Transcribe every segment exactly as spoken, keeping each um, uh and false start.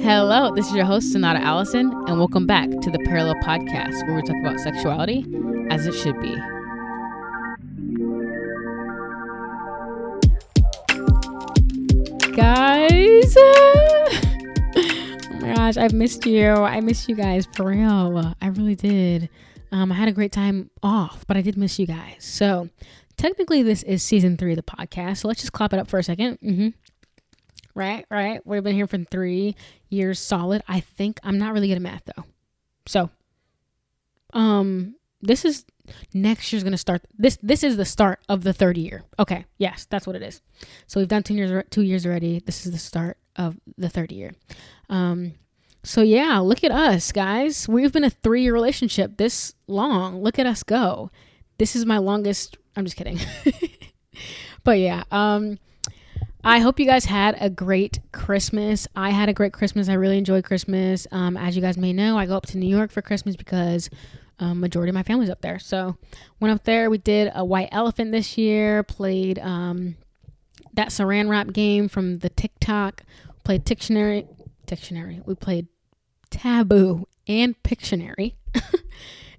Hello, this is your host, Sonata Allison, and welcome back to the Parallel Podcast, where we talk about sexuality as it should be. Guys, oh my gosh, I've missed you. I missed you guys, for real. I really did. Um, I had a great time off, but I did miss you guys. So technically, this is season three of the podcast, so let's just clap it up for a second. Mm-hmm. Right, right. We've been here for three years solid. I think I'm not really good at math though. So, um, this is next year's gonna start. This this is the start of the third year. Okay, yes, that's what it is. So we've done two years two years already. This is the start of the third year. Um, so yeah, look at us, guys. We've been a three year relationship this long. Look at us go. This is my longest. I'm just kidding. But yeah, um. I hope you guys had a great Christmas. I had a great Christmas. I really enjoyed Christmas. Um, as you guys may know, I go up to New York for Christmas because um, majority of my family's up there. So went up there. We did a White Elephant this year. Played um, that saran wrap game from the TikTok. Played Dictionary. Dictionary. We played Taboo and Pictionary.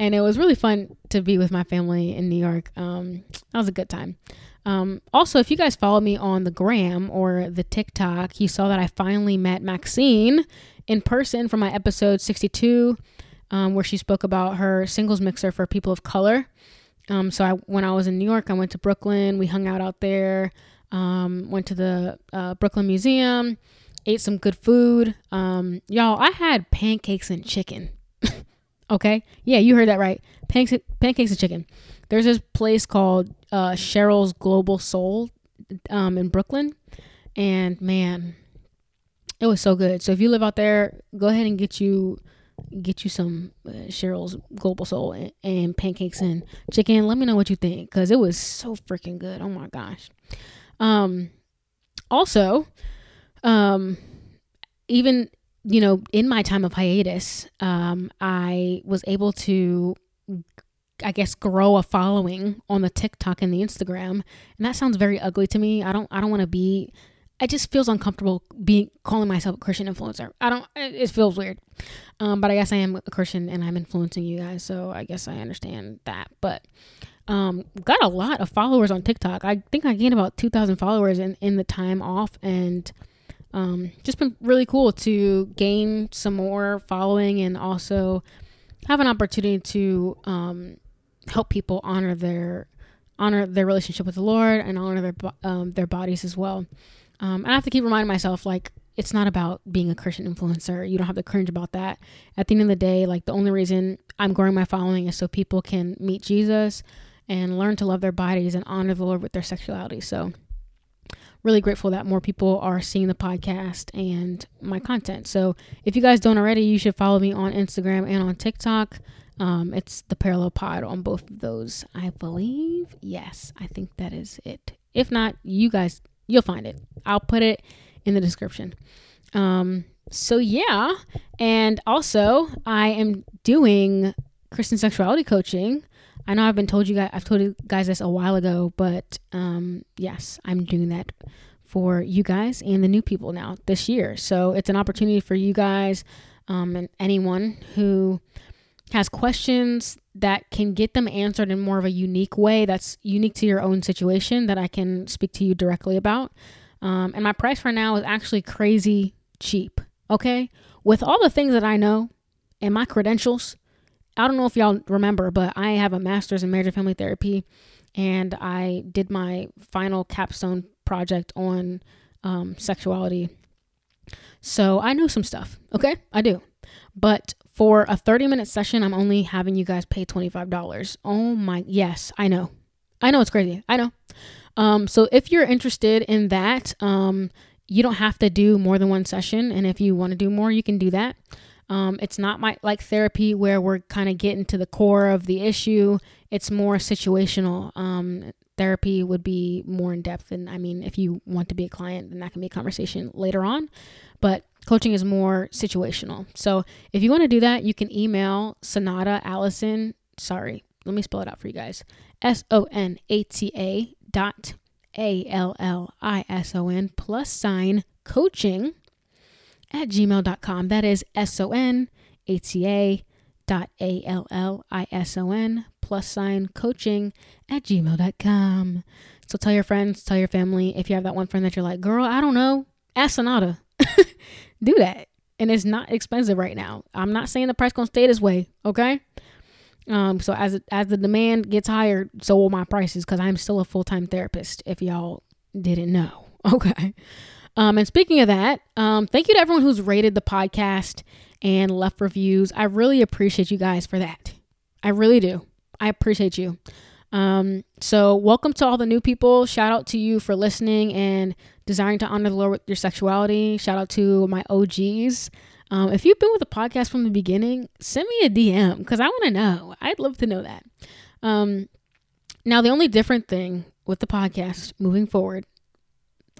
And it was really fun to be with my family in New York. Um, that was a good time. Um, also, if you guys follow me on the gram or the TikTok, you saw that I finally met Maxine in person for my episode sixty-two, um, where she spoke about her singles mixer for people of color. Um, so I, when I was in New York, I went to Brooklyn. We hung out out there, um, went to the uh, Brooklyn Museum, ate some good food. Um, y'all, I had pancakes and chicken. Okay. Yeah, you heard that right. Pancakes, pancakes and chicken. There's this place called uh, Cheryl's Global Soul um, in Brooklyn. And man, it was so good. So if you live out there, go ahead and get you get you some uh, Cheryl's Global Soul and, and pancakes and chicken. Let me know what you think, because it was so freaking good. Oh my gosh. Um, also, um, even... you know, in my time of hiatus, um, I was able to, I guess, grow a following on the TikTok and the Instagram. And that sounds very ugly to me. I don't, I don't want to be, it just feels uncomfortable being, calling myself a Christian influencer. I don't, it, it feels weird. Um, but I guess I am a Christian and I'm influencing you guys. So I guess I understand that, but, um, got a lot of followers on TikTok. I think I gained about two thousand followers in, in the time off, and Um, just been really cool to gain some more following and also have an opportunity to um, help people honor their honor their relationship with the Lord and honor their um, their bodies as well. Um, and I have to keep reminding myself, like, it's not about being a Christian influencer. You don't have to cringe about that. At the end of the day, like, the only reason I'm growing my following is so people can meet Jesus and learn to love their bodies and honor the Lord with their sexuality. So really grateful that more people are seeing the podcast and my content. So if you guys don't already, you should follow me on Instagram and on TikTok. Um, it's the Parallel Pod on both of those, I believe. Yes, I think that is it. If not, you guys, you'll find it. I'll put it in the description. Um, so yeah. And also, I am doing Christian sexuality coaching. I know I've been told you guys, I've told you guys this a while ago, but um, yes, I'm doing that for you guys and the new people now this year. So it's an opportunity for you guys um, and anyone who has questions that can get them answered in more of a unique way that's unique to your own situation that I can speak to you directly about. Um, and my price right now is actually crazy cheap. Okay. With all the things that I know and my credentials, I don't know if y'all remember, but I have a master's in marriage and family therapy, and I did my final capstone project on um, sexuality. So I know some stuff, okay? I do. But for a thirty-minute session, I'm only having you guys pay twenty-five dollars. Oh my, yes, I know. I know it's crazy. I know. Um, so if you're interested in that, um, you don't have to do more than one session, and if you want to do more, you can do that. Um, it's not my like therapy where we're kind of getting to the core of the issue. It's more situational. Um, therapy would be more in depth. And I mean, if you want to be a client, then that can be a conversation later on. But coaching is more situational. So if you want to do that, you can email Sonata Allison. Sorry, let me spell it out for you guys. S O N A T A dot A L L I S O N plus sign coaching at gmail dot com. That is S O N A T A dot A L L I S O N plus sign coaching at gmail dot com. So tell your friends, tell your family. If you have that one friend that you're like, girl, I don't know, ask Sonata. Do that. And it's not expensive right now. I'm not saying the price gonna stay this way, okay? Um, so as as the demand gets higher, so will my prices, because I'm still a full-time therapist, if y'all didn't know, okay? Um, and speaking of that, um, thank you to everyone who's rated the podcast and left reviews. I really appreciate you guys for that. I really do. I appreciate you. Um, so welcome to all the new people. Shout out to you for listening and desiring to honor the Lord with your sexuality. Shout out to my O Gs. Um, if you've been with the podcast from the beginning, send me a D M, because I want to know. I'd love to know that. Um, now, the only different thing with the podcast moving forward,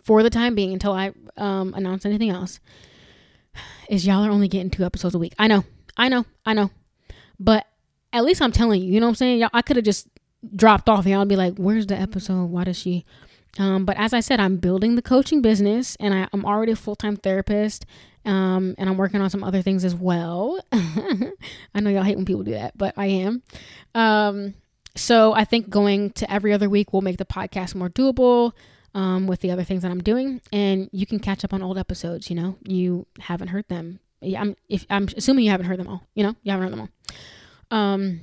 for the time being, until I um, announce anything else, is y'all are only getting two episodes a week. I know, I know, I know. But at least I'm telling you, you know what I'm saying? Y'all, I could have just dropped off and y'all would be like, where's the episode? Why does she... Um, but as I said, I'm building the coaching business, and I, I'm already a full-time therapist, um, and I'm working on some other things as well. I know y'all hate when people do that, but I am. Um, so I think going to every other week will make the podcast more doable, um, with the other things that I'm doing, and you can catch up on old episodes. You know, you haven't heard them. I'm, if, I'm assuming you haven't heard them all, you know, you haven't heard them all. Um,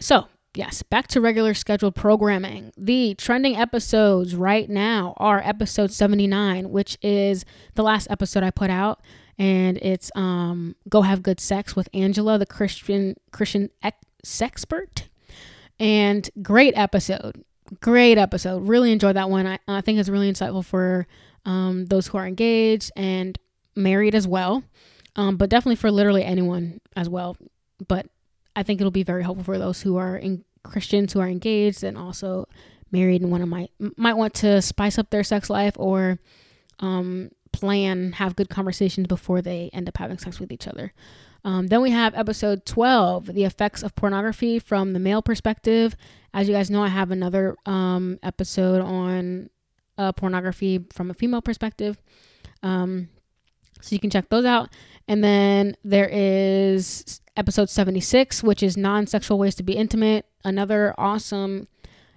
so. Yes, back to regular scheduled programming. The trending episodes right now are episode seventy-nine, which is the last episode I put out, and it's um Go Have Good Sex with Angela, the Christian Christian ex- sexpert. And great episode. Great episode. Really enjoyed that one. I, I think it's really insightful for um those who are engaged and married as well. Um but definitely for literally anyone as well. But I think it'll be very helpful for those who are in Christians who are engaged and also married and want to might might want to spice up their sex life, or um, plan, have good conversations before they end up having sex with each other. Um, then we have episode twelve, the effects of pornography from the male perspective. As you guys know, I have another um, episode on uh, pornography from a female perspective. Um, so you can check those out. And then there is episode seventy-six, which is non-sexual ways to be intimate. Another awesome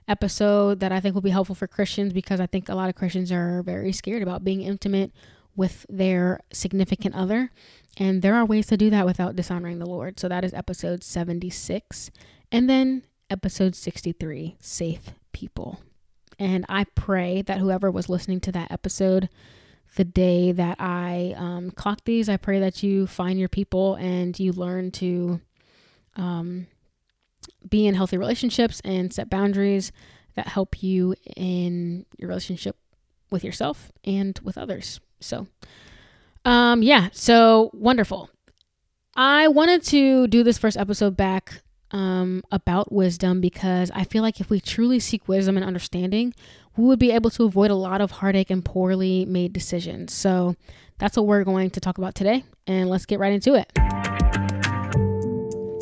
episode that I think will be helpful for Christians, because I think a lot of Christians are very scared about being intimate with their significant other. And there are ways to do that without dishonoring the Lord. So that is episode seventy-six. And then episode sixty-three, Safe People. And I pray that whoever was listening to that episode the day that I um, clock these, I pray that you find your people and you learn to um, be in healthy relationships and set boundaries that help you in your relationship with yourself and with others. So, um, yeah, so wonderful. I wanted to do this first episode back um, about wisdom, because I feel like if we truly seek wisdom and understanding, we would be able to avoid a lot of heartache and poorly made decisions. So that's what we're going to talk about today, and let's get right into it.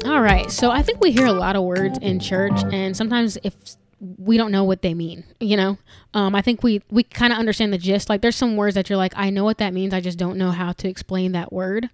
All right. So I think we hear a lot of words in church, and sometimes if we don't know what they mean, you know, um, I think we, we kind of understand the gist. Like, there's some words that you're like, I know what that means, I just don't know how to explain that word,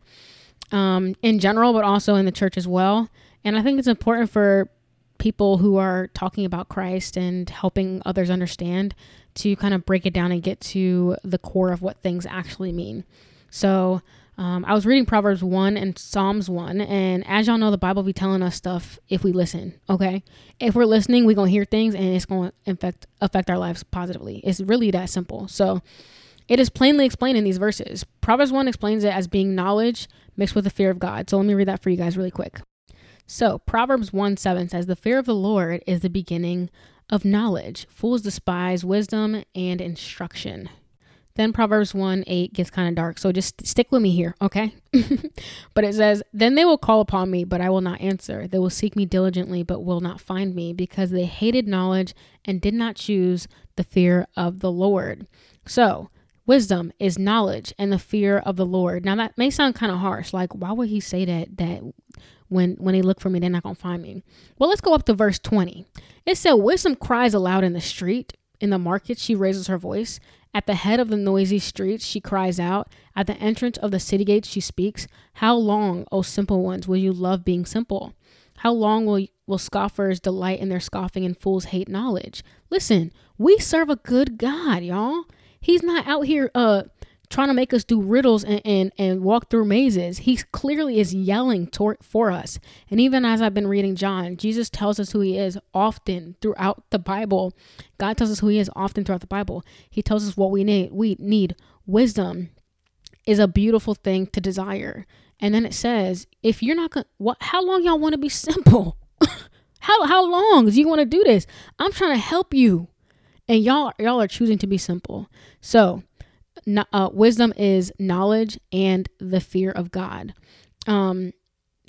um, in general, but also in the church as well. And I think it's important for people who are talking about Christ and helping others understand to kind of break it down and get to the core of what things actually mean. So um, I was reading Proverbs one and Psalms one, and as y'all know, the Bible be telling us stuff if we listen, okay? If we're listening, we're going to hear things, and it's going to affect, affect our lives positively. It's really that simple. So it is plainly explained in these verses. Proverbs one explains it as being knowledge mixed with the fear of God. So let me read that for you guys really quick. So Proverbs one seven says, the fear of the Lord is the beginning of knowledge. Fools despise wisdom and instruction. Then Proverbs one eight gets kind of dark, so just stick with me here, okay? But it says, then they will call upon me, but I will not answer. They will seek me diligently, but will not find me, because they hated knowledge and did not choose the fear of the Lord. So wisdom is knowledge and the fear of the Lord. Now, that may sound kind of harsh. Like, why would he say that, that when when they look for me, they're not going to find me? Well, let's go up to verse twenty. It said, wisdom cries aloud in the street, In the market, she raises her voice. At the head of the noisy streets, she cries out. At the entrance of the city gates, she speaks. How long, O simple ones, will you love being simple? How long will will scoffers delight in their scoffing and fools hate knowledge? Listen, we serve a good God, y'all. He's not out here uh trying to make us do riddles and, and, and walk through mazes. He clearly is yelling tor- for us. And even as I've been reading John, Jesus tells us who he is often throughout the Bible. God tells us who he is often throughout the Bible. He tells us what we need. We need wisdom is a beautiful thing to desire. And then it says, if you're not going to, how long y'all want to be simple? how how long do you want to do this? I'm trying to help you. And y'all, y'all are choosing to be simple. So, No, uh, wisdom is knowledge and the fear of God. Um,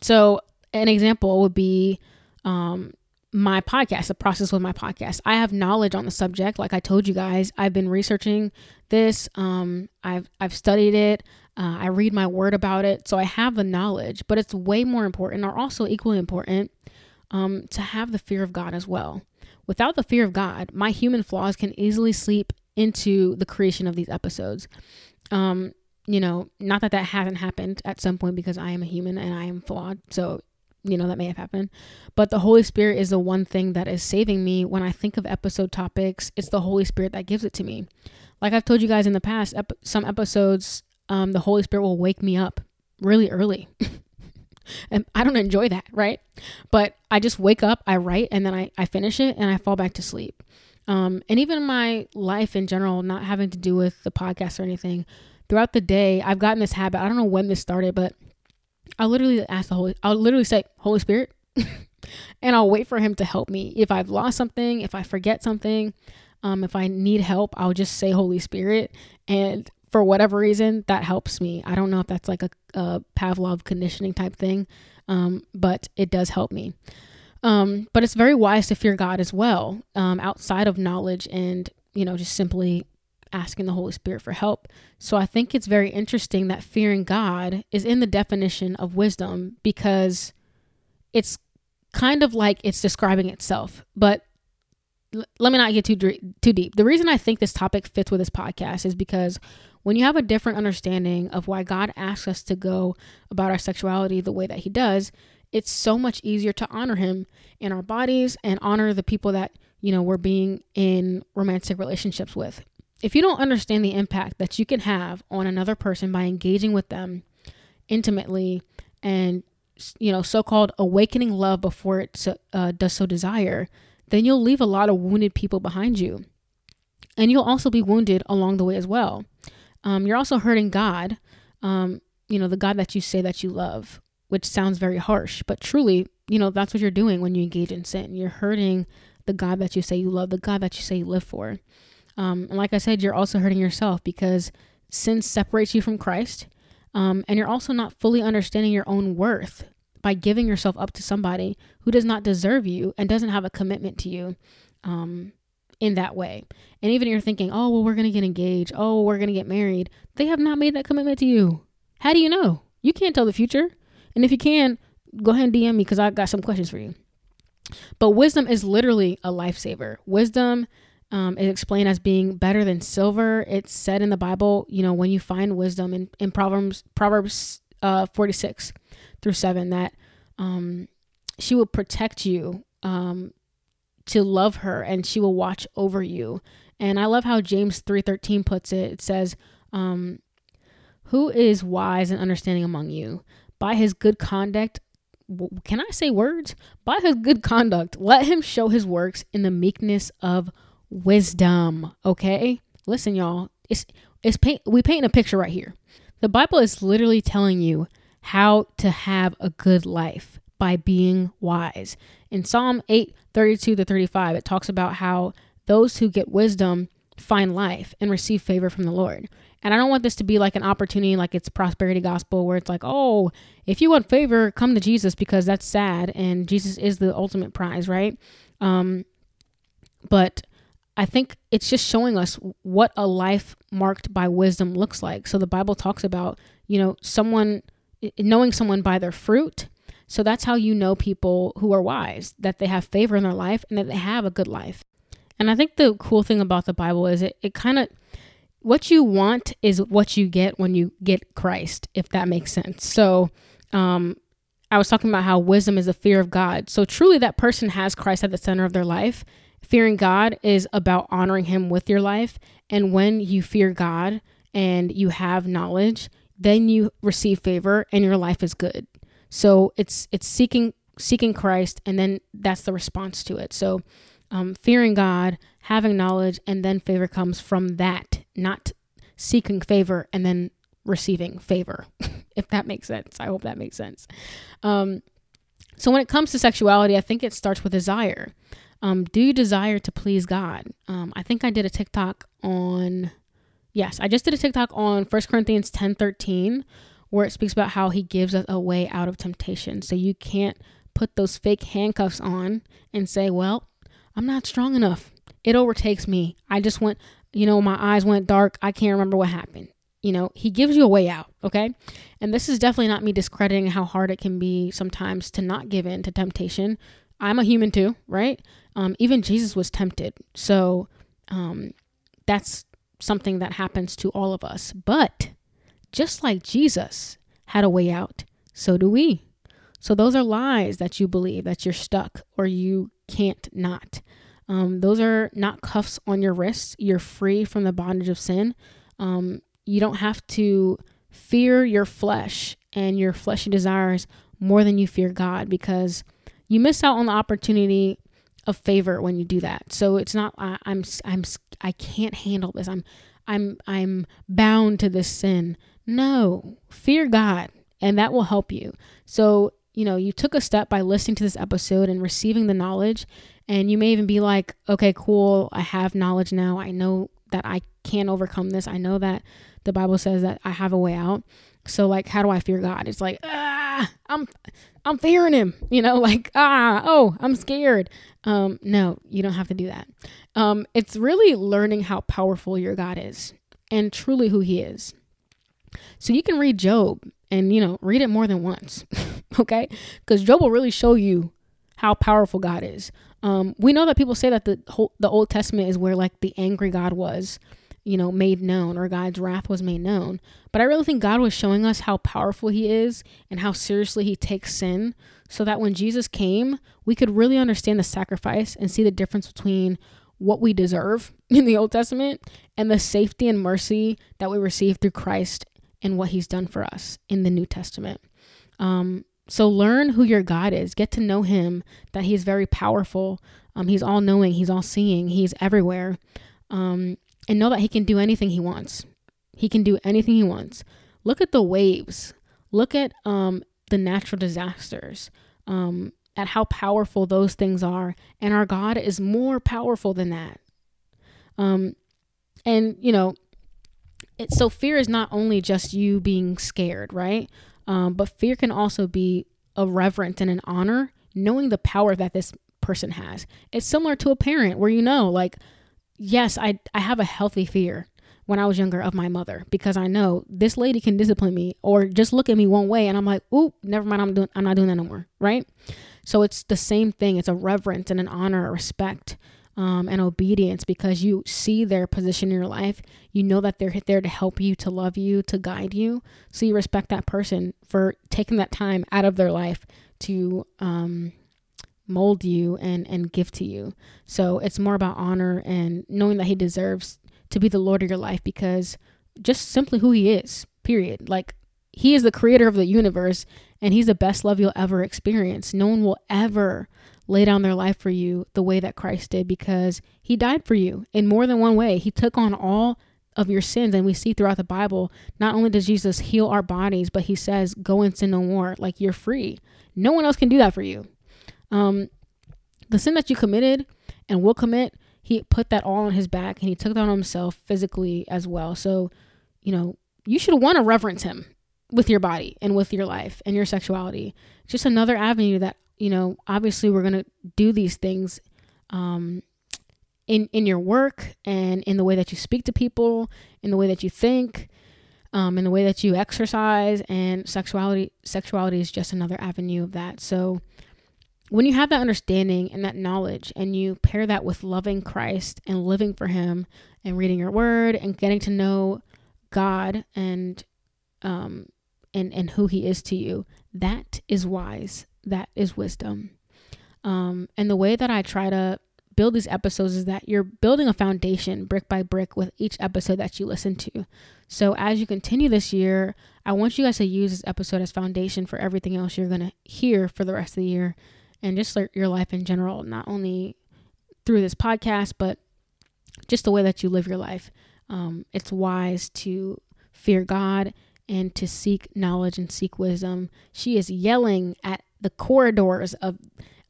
so an example would be um, my podcast, the process with my podcast. I have knowledge on the subject. Like I told you guys, I've been researching this. Um, I've, I've studied it. Uh, I read my word about it. So I have the knowledge, but it's way more important or also equally important um, to have the fear of God as well. Without the fear of God, my human flaws can easily sleep into the creation of these episodes. Um, you know, not that that hasn't happened at some point, because I am a human and I am flawed. So, you know, that may have happened, but the Holy Spirit is the one thing that is saving me. When I think of episode topics, it's the Holy Spirit that gives it to me. Like I've told you guys in the past, ep- some episodes, um, the Holy Spirit will wake me up really early and I don't enjoy that. Right. But I just wake up, I write, and then I, I finish it and I fall back to sleep. Um, and even my life in general, not having to do with the podcast or anything, throughout the day, I've gotten this habit. I don't know when this started, but I literally ask the Holy, I'll literally say, Holy Spirit, and I'll wait for him to help me. If I've lost something, if I forget something, um, if I need help, I'll just say Holy Spirit. And for whatever reason, that helps me. I don't know if that's like a, a Pavlov conditioning type thing, um, but it does help me. Um, but it's very wise to fear God as well, um, outside of knowledge and, you know, just simply asking the Holy Spirit for help. So I think it's very interesting that fearing God is in the definition of wisdom, because it's kind of like it's describing itself. But l- let me not get too d- too deep. The reason I think this topic fits with this podcast is because when you have a different understanding of why God asks us to go about our sexuality the way that he does, it's so much easier to honor him in our bodies and honor the people that, you know, we're being in romantic relationships with. If you don't understand the impact that you can have on another person by engaging with them intimately and, you know, so-called awakening love before it so, uh, does so desire, then you'll leave a lot of wounded people behind you. And you'll also be wounded along the way as well. Um, you're also hurting God, um, you know, the God that you say that you love, which sounds very harsh, but truly, you know, that's what you're doing when you engage in sin. You're hurting the God that you say you love, the God that you say you live for. Um, and like I said, you're also hurting yourself, because sin separates you from Christ. Um, and you're also not fully understanding your own worth by giving yourself up to somebody who does not deserve you and doesn't have a commitment to you um, in that way. And even if you're thinking, oh, well, we're going to get engaged. Oh, we're going to get married. They have not made that commitment to you. How do you know? You can't tell the future. And if you can, go ahead and D M me, because I've got some questions for you. But wisdom is literally a lifesaver. Wisdom um, is explained as being better than silver. It's said in the Bible, you know, when you find wisdom in, in Proverbs Proverbs uh, forty-six through seven, that um, she will protect you um, to love her, and she will watch over you. And I love how James three thirteen puts it. It says, um, who is wise and understanding among you? By his good conduct, can I say words? By his good conduct, let him show his works in the meekness of wisdom. Okay, listen, y'all. It's it's paint. We paint a picture right here. The Bible is literally telling you how to have a good life by being wise. In Psalm eight thirty-two to thirty-five, it talks about how those who get wisdom find life and receive favor from the Lord. And I don't want this to be like an opportunity, like it's prosperity gospel, where it's like, oh, if you want favor, come to Jesus, because that's sad. And Jesus is the ultimate prize, right? Um, but I think it's just showing us what a life marked by wisdom looks like. So the Bible talks about, you know, someone, knowing someone by their fruit. So that's how you know people who are wise, that they have favor in their life and that they have a good life. And I think the cool thing about the Bible is it, it kind of, what you want is what you get when you get Christ, if that makes sense. So um, I was talking about how wisdom is the fear of God. So truly that person has Christ at the center of their life. Fearing God is about honoring him with your life. And when you fear God and you have knowledge, then you receive favor and your life is good. So it's it's seeking seeking Christ, and then that's the response to it. So um, fearing God, having knowledge, and then favor comes from that, not seeking favor and then receiving favor, if that makes sense. I hope that makes sense. Um, so when it comes to sexuality, I think it starts with desire. Um, do you desire to please God? Um, I think I did a TikTok on... Yes, I just did a TikTok on First Corinthians ten thirteen, where it speaks about how he gives us a way out of temptation. So you can't put those fake handcuffs on and say, well, I'm not strong enough. It overtakes me. I just went, you know, my eyes went dark. I can't remember what happened. You know, he gives you a way out. Okay. And this is definitely not me discrediting how hard it can be sometimes to not give in to temptation. I'm a human too, right? Um, even Jesus was tempted. So um, that's something that happens to all of us. But just like Jesus had a way out, so do we. So those are lies that you believe, that you're stuck or you can't not. Um, those are not cuffs on your wrists. You're free from the bondage of sin. Um, you don't have to fear your flesh and your fleshly desires more than you fear God, because you miss out on the opportunity of favor when you do that. So it's not I, I'm I'm I can't handle this. I'm I'm I'm bound to this sin. No, fear God, and that will help you. So, you know, you took a step by listening to this episode and receiving the knowledge, and you may even be like, okay, cool, I have knowledge now. I know that I can overcome this. I know that the Bible says that I have a way out. So like, how do I fear God? It's like, ah, I'm, I'm fearing him, you know, like, ah, oh, I'm scared. Um, no, you don't have to do that. Um, it's really learning how powerful your God is and truly who he is. So you can read Job and, you know, read it more than once. Okay. Because Job will really show you how powerful God is. Um, we know that people say that the whole, the Old Testament is where like the angry God was, you know, made known, or God's wrath was made known. But I really think God was showing us how powerful he is and how seriously he takes sin, so that when Jesus came, we could really understand the sacrifice and see the difference between what we deserve in the Old Testament and the safety and mercy that we receive through Christ and what he's done for us in the New Testament. Um, so learn who your God is. Get to know him, that he's very powerful. Um, he's all knowing. He's all seeing. He's everywhere. Um, And know that he can do anything he wants. He can do anything he wants. Look at the waves. Look at um, the natural disasters. Um, at how powerful those things are. And our God is more powerful than that. Um, and, you know, it, so fear is not only just you being scared, right? Um, but fear can also be a reverence and an honor, knowing the power that this person has. It's similar to a parent where, you know, like, yes, I I have a healthy fear when I was younger of my mother, because I know this lady can discipline me or just look at me one way and I'm like, ooh, never mind, I'm doing I'm not doing that no more, right? So it's the same thing. It's a reverence and an honor, a respect, um, and obedience, because you see their position in your life. You know that they're there to help you, to love you, to guide you. So you respect that person for taking that time out of their life to um mold you and and give to you. So it's more about honor and knowing that he deserves to be the Lord of your life, because just simply who he is, period. Like, he is the creator of the universe, and he's the best love you'll ever experience. No one will ever lay down their life for you the way that Christ did, because he died for you in more than one way. He took on all of your sins, and we see throughout the Bible, not only does Jesus heal our bodies, but he says, go and sin no more. Like, you're free. No one else can do that for you. Um, the sin that you committed and will commit, he put that all on his back, and he took that on himself physically as well. So, you know, you should want to reverence him with your body and with your life and your sexuality. Just another avenue that, you know, obviously we're going to do these things, um, in, in your work and in the way that you speak to people, in the way that you think, um, in the way that you exercise, and sexuality, sexuality is just another avenue of that. So, when you have that understanding and that knowledge, and you pair that with loving Christ and living for him and reading your word and getting to know God and um and and who he is to you, that is wise. That is wisdom. Um, and the way that I try to build these episodes is that you're building a foundation brick by brick with each episode that you listen to. So as you continue this year, I want you guys to use this episode as foundation for everything else you're going to hear for the rest of the year, and just your life in general, not only through this podcast, but just the way that you live your life. Um, it's wise to fear God and to seek knowledge and seek wisdom. She is yelling at the corridors of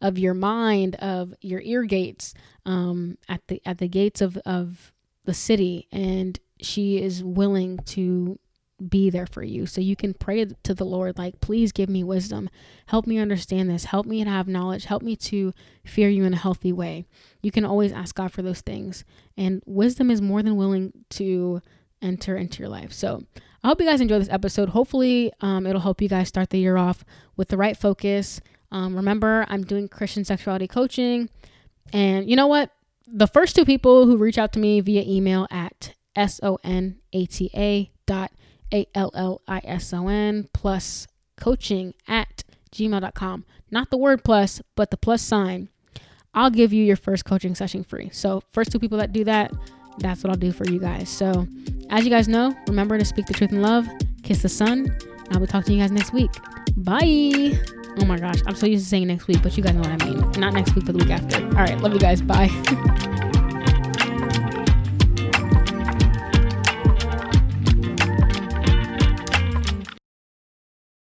of your mind, of your ear gates, um, at the at the gates of, of the city, and she is willing to be there for you. So you can pray to the Lord, like, please give me wisdom. Help me understand this. Help me to have knowledge. Help me to fear you in a healthy way. You can always ask God for those things. And wisdom is more than willing to enter into your life. So I hope you guys enjoy this episode. Hopefully um, it'll help you guys start the year off with the right focus. Um, remember, I'm doing Christian sexuality coaching. And you know what? The first two people who reach out to me via email at sonata dot A L L I S O N plus coaching at gmail dot com. Not the word plus, but the plus sign. I'll give you your first coaching session free. So first two people that do that, that's what I'll do for you guys. So as you guys know, remember to speak the truth in love, kiss the sun. I'll be talking to you guys next week. Bye. Oh my gosh, I'm so used to saying next week, but you guys know what I mean. Not next week, but the week after. All right, love you guys. Bye.